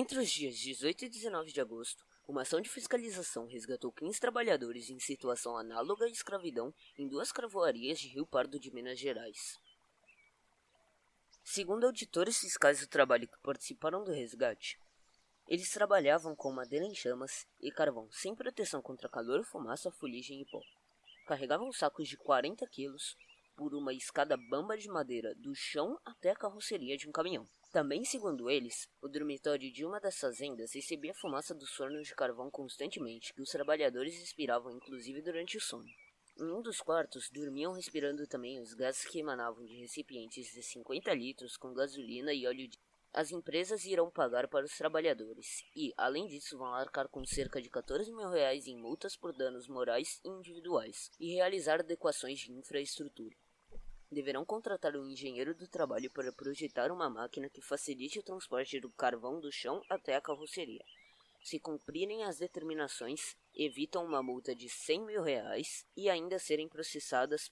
Entre os dias 18 e 19 de agosto, uma ação de fiscalização resgatou 15 trabalhadores em situação análoga à escravidão em duas carvoarias de Rio Pardo de Minas Gerais. Segundo auditores fiscais do trabalho que participaram do resgate, eles trabalhavam com madeira em chamas e carvão sem proteção contra calor, fumaça, fuligem e pó. Carregavam sacos de 40 quilos por uma escada bamba de madeira do chão até a carroceria de um caminhão. Também, segundo eles, o dormitório de uma das fazendas recebia fumaça dos fornos de carvão constantemente, que os trabalhadores respiravam inclusive durante o sono. Em um dos quartos, dormiam respirando também os gases que emanavam de recipientes de 50 litros com gasolina e óleo diesel. As empresas irão pagar para os trabalhadores e, além disso, vão arcar com cerca de R$14.000 em multas por danos morais e individuais e realizar adequações de infraestrutura. Deverão contratar um engenheiro do trabalho para projetar uma máquina que facilite o transporte do carvão do chão até a carroceria. Se cumprirem as determinações, evitam uma multa de R$100.000 e ainda serem processadas